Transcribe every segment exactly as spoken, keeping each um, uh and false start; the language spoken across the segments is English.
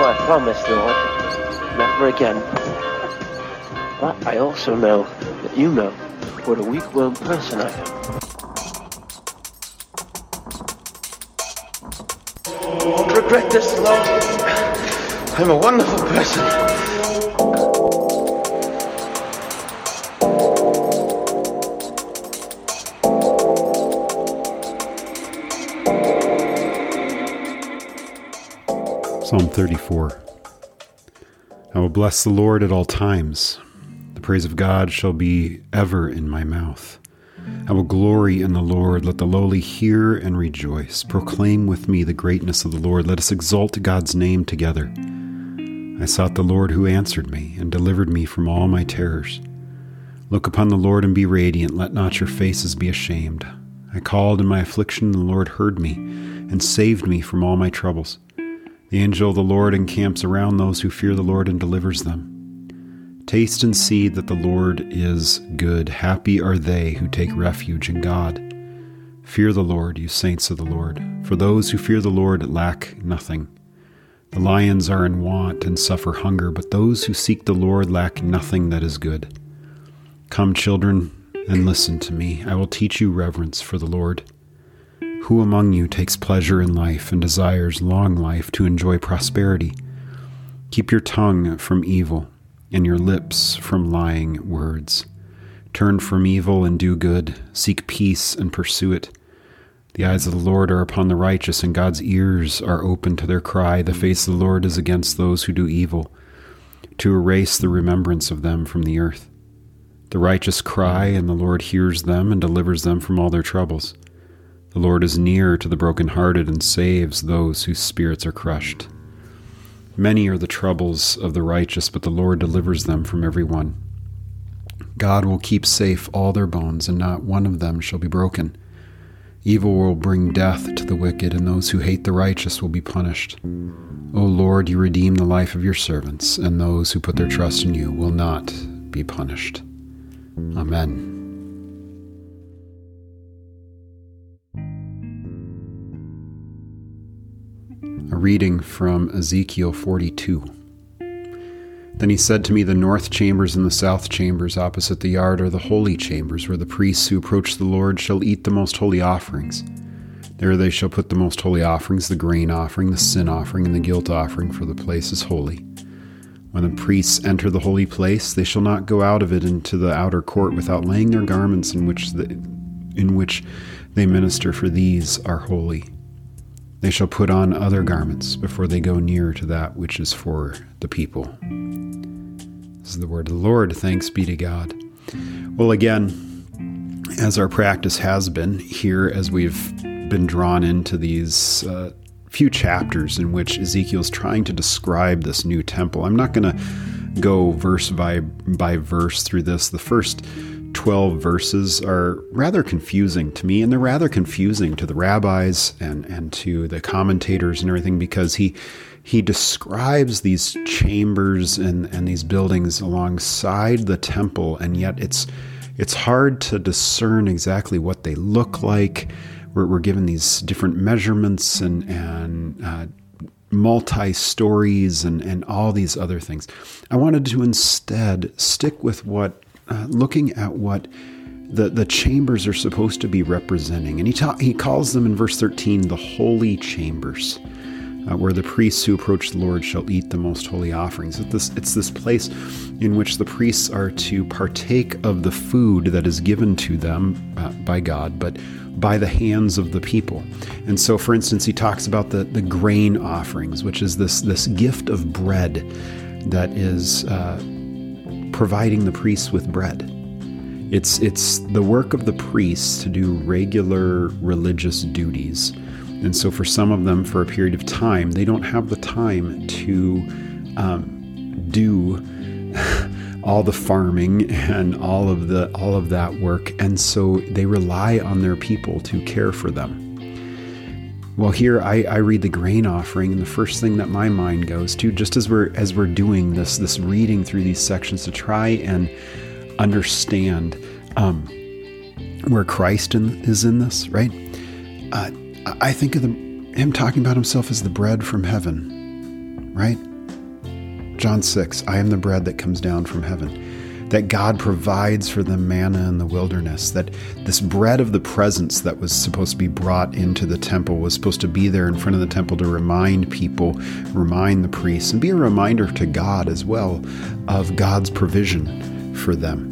know I promise, Lord, never again. But I also know that you know what a weak-willed person I am. I won't regret this, Lord. I'm a wonderful person. Psalm thirty-four. I will bless the Lord at all times. The praise of God shall be ever in my mouth. I will glory in the Lord. Let the lowly hear and rejoice. Proclaim with me the greatness of the Lord. Let us exalt God's name together. I sought the Lord who answered me and delivered me from all my terrors. Look upon the Lord and be radiant. Let not your faces be ashamed. I called in my affliction, and the Lord heard me and saved me from all my troubles. The angel of the Lord encamps around those who fear the Lord and delivers them. Taste and see that the Lord is good. Happy are they who take refuge in God. Fear the Lord, you saints of the Lord, for those who fear the Lord lack nothing. The lions are in want and suffer hunger, but those who seek the Lord lack nothing that is good. Come, children, and listen to me. I will teach you reverence for the Lord. Who among you takes pleasure in life and desires long life to enjoy prosperity? Keep your tongue from evil and your lips from lying words. Turn from evil and do good. Seek peace and pursue it. The eyes of the Lord are upon the righteous, and God's ears are open to their cry. The face of the Lord is against those who do evil, to erase the remembrance of them from the earth. The righteous cry, and the Lord hears them and delivers them from all their troubles. The Lord is near to the brokenhearted and saves those whose spirits are crushed. Many are the troubles of the righteous, but the Lord delivers them from every one. God will keep safe all their bones, and not one of them shall be broken. Evil will bring death to the wicked, and those who hate the righteous will be punished. O Lord, you redeem the life of your servants, and those who put their trust in you will not be punished. Amen. A reading from Ezekiel forty-two. Then he said to me, "The north chambers and the south chambers opposite the yard are the holy chambers, where the priests who approach the Lord shall eat the most holy offerings. There they shall put the most holy offerings, the grain offering, the sin offering, and the guilt offering, for the place is holy. When the priests enter the holy place, they shall not go out of it into the outer court without laying their garments in which the, in which they minister, for these are holy. They shall put on other garments before they go near to that which is for the people." This is the word of the Lord. Thanks be to God. Well, again, as our practice has been here, as we've been drawn into these uh, few chapters in which Ezekiel's trying to describe this new temple, I'm not going to go verse by, by verse through this. The first twelve verses are rather confusing to me, and they're rather confusing to the rabbis and, and to the commentators and everything, because he he describes these chambers and, and these buildings alongside the temple, and yet it's it's hard to discern exactly what they look like. We're, we're given these different measurements and, and uh, multi-stories and, and all these other things. I wanted to instead stick with what Uh, looking at what the, the chambers are supposed to be representing. And he ta- he calls them in verse thirteen, the holy chambers, uh, where the priests who approach the Lord shall eat the most holy offerings. It's this, it's this place in which the priests are to partake of the food that is given to them uh, by God, but by the hands of the people. And so, for instance, he talks about the, the grain offerings, which is this, this gift of bread that is... Uh, providing the priests with bread. It's it's the work of the priests to do regular religious duties. And so for some of them, for a period of time, they don't have the time to um, do all the farming and all of the all of that work. And so they rely on their people to care for them. Well, here I, I read the grain offering, and the first thing that my mind goes to, just as we're as we're doing this this reading through these sections to try and understand um, where Christ in, is in this, right? Uh, I think of the, him talking about himself as the bread from heaven, right? John six, I am the bread that comes down from heaven. That God provides for them manna in the wilderness, that this bread of the presence that was supposed to be brought into the temple was supposed to be there in front of the temple to remind people, remind the priests, and be a reminder to God as well of God's provision for them.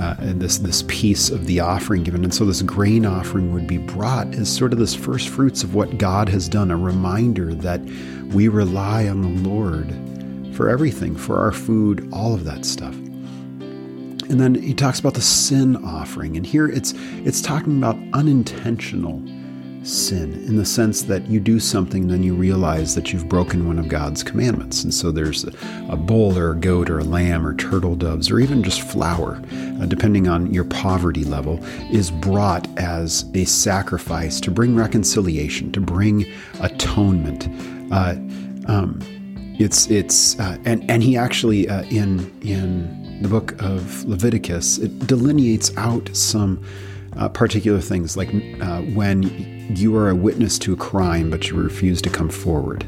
Uh, and this this piece of the offering given. And so this grain offering would be brought as sort of this first fruits of what God has done, a reminder that we rely on the Lord for everything, for our food, all of that stuff. And then he talks about the sin offering. And here it's it's talking about unintentional sin in the sense that you do something and then you realize that you've broken one of God's commandments. And so there's a, a bull or a goat or a lamb or turtle doves or even just flour, uh, depending on your poverty level, is brought as a sacrifice to bring reconciliation, to bring atonement. Uh, um, it's it's uh, and and he actually uh, in in the book of Leviticus, it delineates out some Uh, particular things, like uh, when you are a witness to a crime but you refuse to come forward.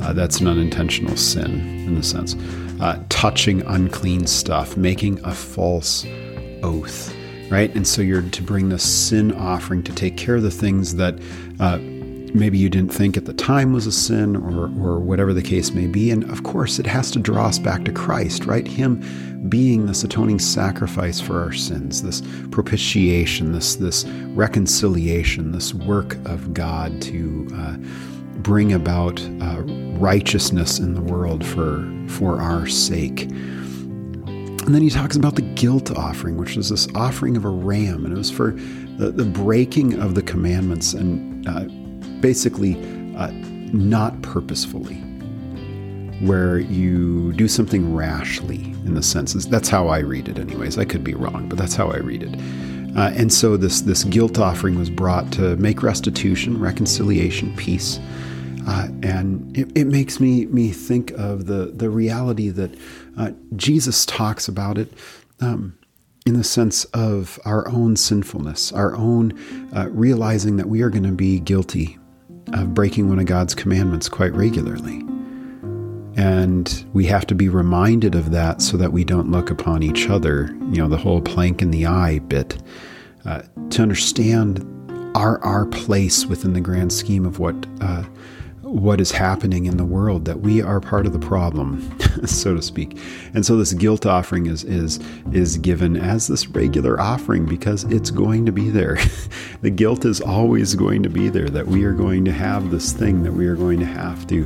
Uh, that's an unintentional sin in the sense. Uh, touching unclean stuff, making a false oath, right? And so you're to bring the sin offering to take care of the things that uh, maybe you didn't think at the time was a sin, or, or whatever the case may be. And of course, it has to draw us back to Christ, right? Him being this atoning sacrifice for our sins, this propitiation, this this reconciliation, this work of God to uh, bring about uh, righteousness in the world for for our sake. And then he talks about the guilt offering, which was this offering of a ram, and it was for the, the breaking of the commandments, and uh, basically uh, not purposefully, where you do something rashly, in the sense. That's how I read it anyways. I could be wrong, but that's how I read it. Uh, and so this, this guilt offering was brought to make restitution, reconciliation, peace. Uh, and it, it makes me me think of the, the reality that uh, Jesus talks about it um, in the sense of our own sinfulness, our own uh, realizing that we are going to be guilty of breaking one of God's commandments quite regularly. And we have to be reminded of that so that we don't look upon each other, you know, the whole plank in the eye bit, uh, to understand our our place within the grand scheme of what uh, what is happening in the world, that we are part of the problem, so to speak. And so this guilt offering is is is given as this regular offering because it's going to be there. The guilt is always going to be there, that we are going to have this thing that we are going to have to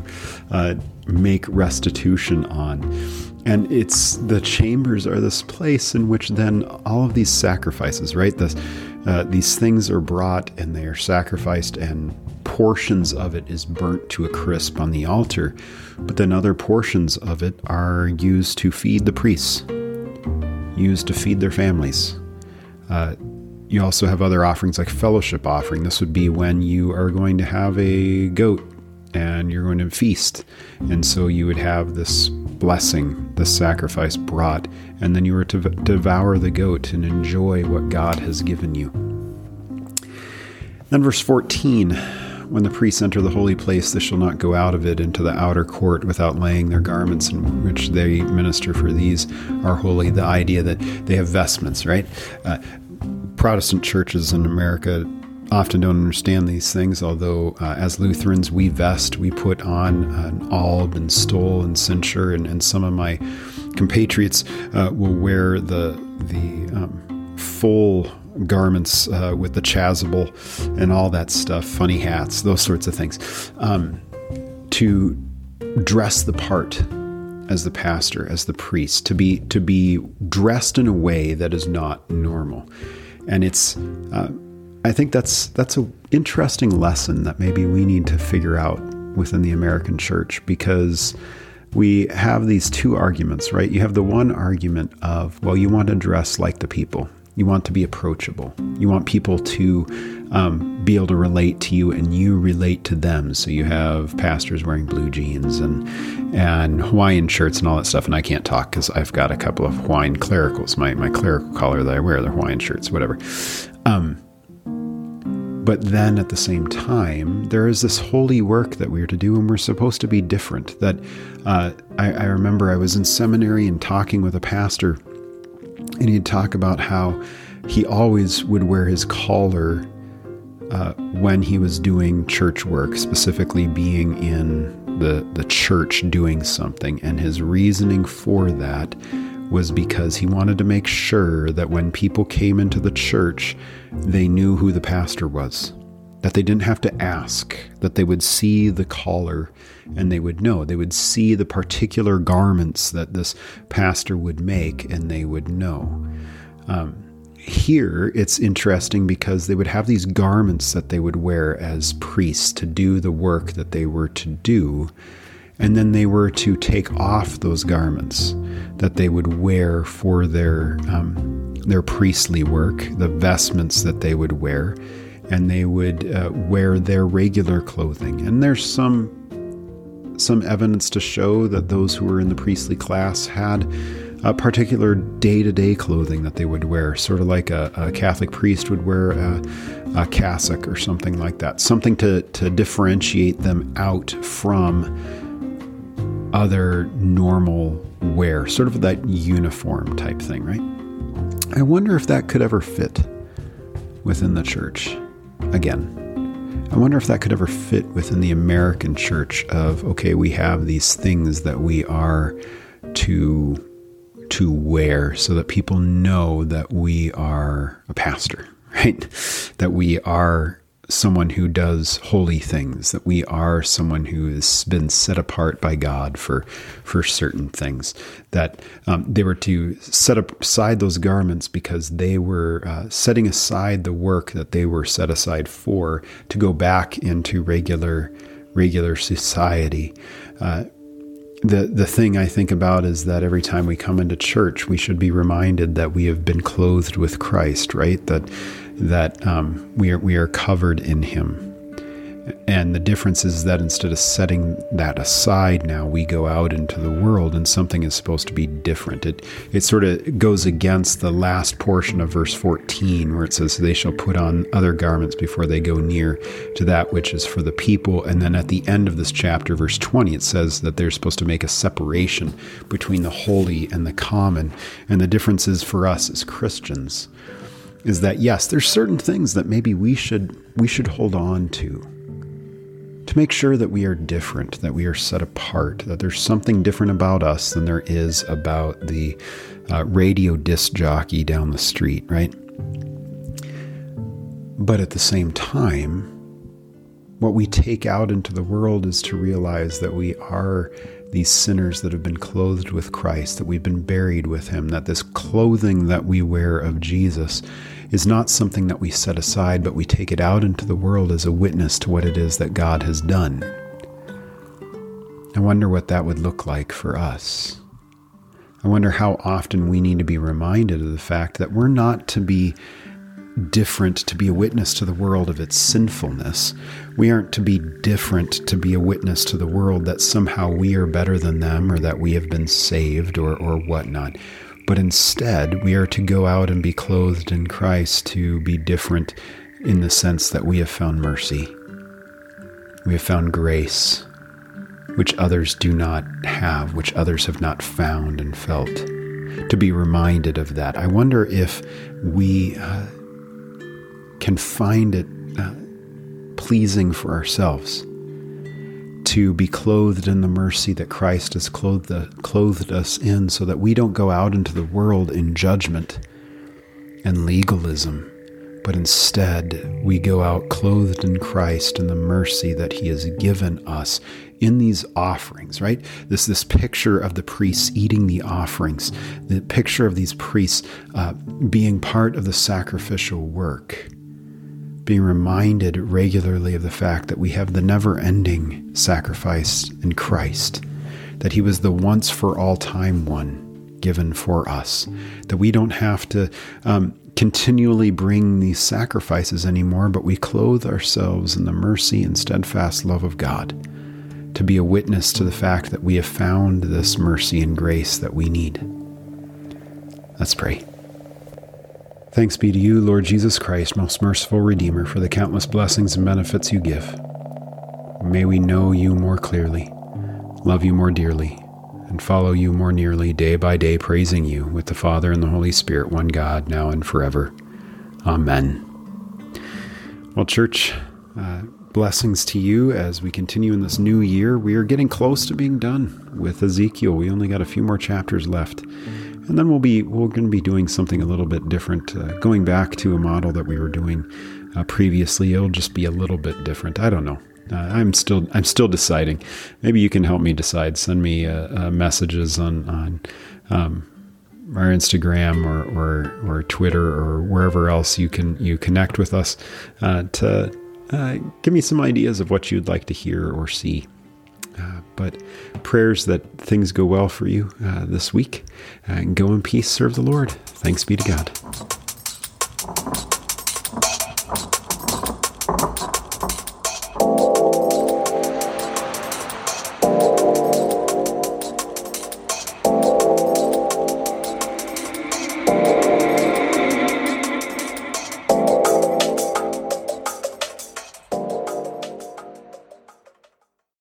uh, make restitution on. And it's the chambers are this place in which then all of these sacrifices, right? This, uh, these things are brought and they are sacrificed, and portions of it is burnt to a crisp on the altar, but then other portions of it are used to feed the priests, used to feed their families. Uh, you also have other offerings like fellowship offering. This would be when you are going to have a goat and you're going to feast. And so you would have this blessing, this sacrifice brought, and then you were to devour the goat and enjoy what God has given you. Then verse fourteen, when the priests enter the holy place, they shall not go out of it into the outer court without laying their garments in which they minister, for these are holy. The idea that they have vestments, right? Uh, Protestant churches in America often don't understand these things, although uh, as Lutherans, we vest, we put on an alb and stole and cincture, and, and some of my compatriots uh, will wear the the um, full garments uh, with the chasuble and all that stuff, funny hats, those sorts of things, um, to dress the part as the pastor, as the priest, to be to be dressed in a way that is not normal. And it's... Uh, I think that's that's an interesting lesson that maybe we need to figure out within the American church, because we have these two arguments, right? You have the one argument of, well, you want to dress like the people. You want to be approachable. You want people to um, be able to relate to you, and you relate to them. So you have pastors wearing blue jeans and and Hawaiian shirts and all that stuff. And I can't talk because I've got a couple of Hawaiian clericals. My, my clerical collar that I wear, they're Hawaiian shirts, whatever. Um But then at the same time, there is this holy work that we are to do, and we're supposed to be different. That uh, I, I remember I was in seminary and talking with a pastor, and he'd talk about how he always would wear his collar uh, when he was doing church work, specifically being in the, the church doing something. And his reasoning for that was because he wanted to make sure that when people came into the church, they knew who the pastor was, that they didn't have to ask, that they would see the collar and they would know. They would see the particular garments that this pastor would make and they would know. Um, here, it's interesting because they would have these garments that they would wear as priests to do the work that they were to do. And then they were to take off those garments that they would wear for their um, their priestly work, the vestments that they would wear, and they would uh, wear their regular clothing. And there's some some evidence to show that those who were in the priestly class had a particular day-to-day clothing that they would wear, sort of like a, a Catholic priest would wear a, a cassock or something like that, something to, to differentiate them out from other normal wear, sort of that uniform type thing, right? I wonder if that could ever fit within the church again. I wonder if that could ever fit within the American church of, okay, we have these things that we are to to wear so that people know that we are a pastor, right? That we are someone who does holy things, that we are someone who has been set apart by God for, for certain things, that um, they were to set aside those garments because they were uh, setting aside the work that they were set aside for to go back into regular, regular society. Uh, The the thing I think about is that every time we come into church, we should be reminded that we have been clothed with Christ, right? That that um, we are we are covered in Him. And the difference is that instead of setting that aside, now we go out into the world and something is supposed to be different. It it sort of goes against the last portion of verse fourteen where it says, they shall put on other garments before they go near to that which is for the people. And then at the end of this chapter, verse twenty, it says that they're supposed to make a separation between the holy and the common. And the difference is for us as Christians is that, yes, there's certain things that maybe we should we should hold on to. To make sure that we are different, that we are set apart, that there's something different about us than there is about the uh, radio disc jockey down the street, right? But at the same time, what we take out into the world is to realize that we are these sinners that have been clothed with Christ, that we've been buried with Him, that this clothing that we wear of Jesus is not something that we set aside, but we take it out into the world as a witness to what it is that God has done. I wonder what that would look like for us. I wonder how often we need to be reminded of the fact that we're not to be different to be a witness to the world of its sinfulness. We aren't to be different to be a witness to the world that somehow we are better than them or that we have been saved or, or whatnot. But instead, we are to go out and be clothed in Christ, to be different in the sense that we have found mercy. We have found grace, which others do not have, which others have not found and felt. To be reminded of that. I wonder if we uh, can find it uh, pleasing for ourselves to be clothed in the mercy that Christ has clothed, uh, clothed us in, so that we don't go out into the world in judgment and legalism, but instead we go out clothed in Christ and the mercy that He has given us in these offerings, right? This this picture of the priests eating the offerings, the picture of these priests uh, being part of the sacrificial work, being reminded regularly of the fact that we have the never-ending sacrifice in Christ, that He was the once-for-all-time one given for us, that we don't have to um, continually bring these sacrifices anymore, but we clothe ourselves in the mercy and steadfast love of God to be a witness to the fact that we have found this mercy and grace that we need. Let's pray. Thanks be to you, Lord Jesus Christ, most merciful Redeemer, for the countless blessings and benefits you give. May we know you more clearly, love you more dearly, and follow you more nearly day by day, praising you with the Father and the Holy Spirit, one God, now and forever. Amen. Well, church, uh, blessings to you as we continue in this new year. We are getting close to being done with Ezekiel. We only got a few more chapters left. And then we'll be, we're going to be doing something a little bit different, uh, going back to a model that we were doing uh, previously. It'll just be a little bit different. I don't know. Uh, I'm still, I'm still deciding. Maybe you can help me decide. Send me uh, uh, messages on, on, um, our Instagram or, or, or Twitter or wherever else you can, you connect with us, uh, to, uh, give me some ideas of what you'd like to hear or see. Uh, but prayers that things go well for you, uh, this week, and go in peace, serve the Lord. Thanks be to God.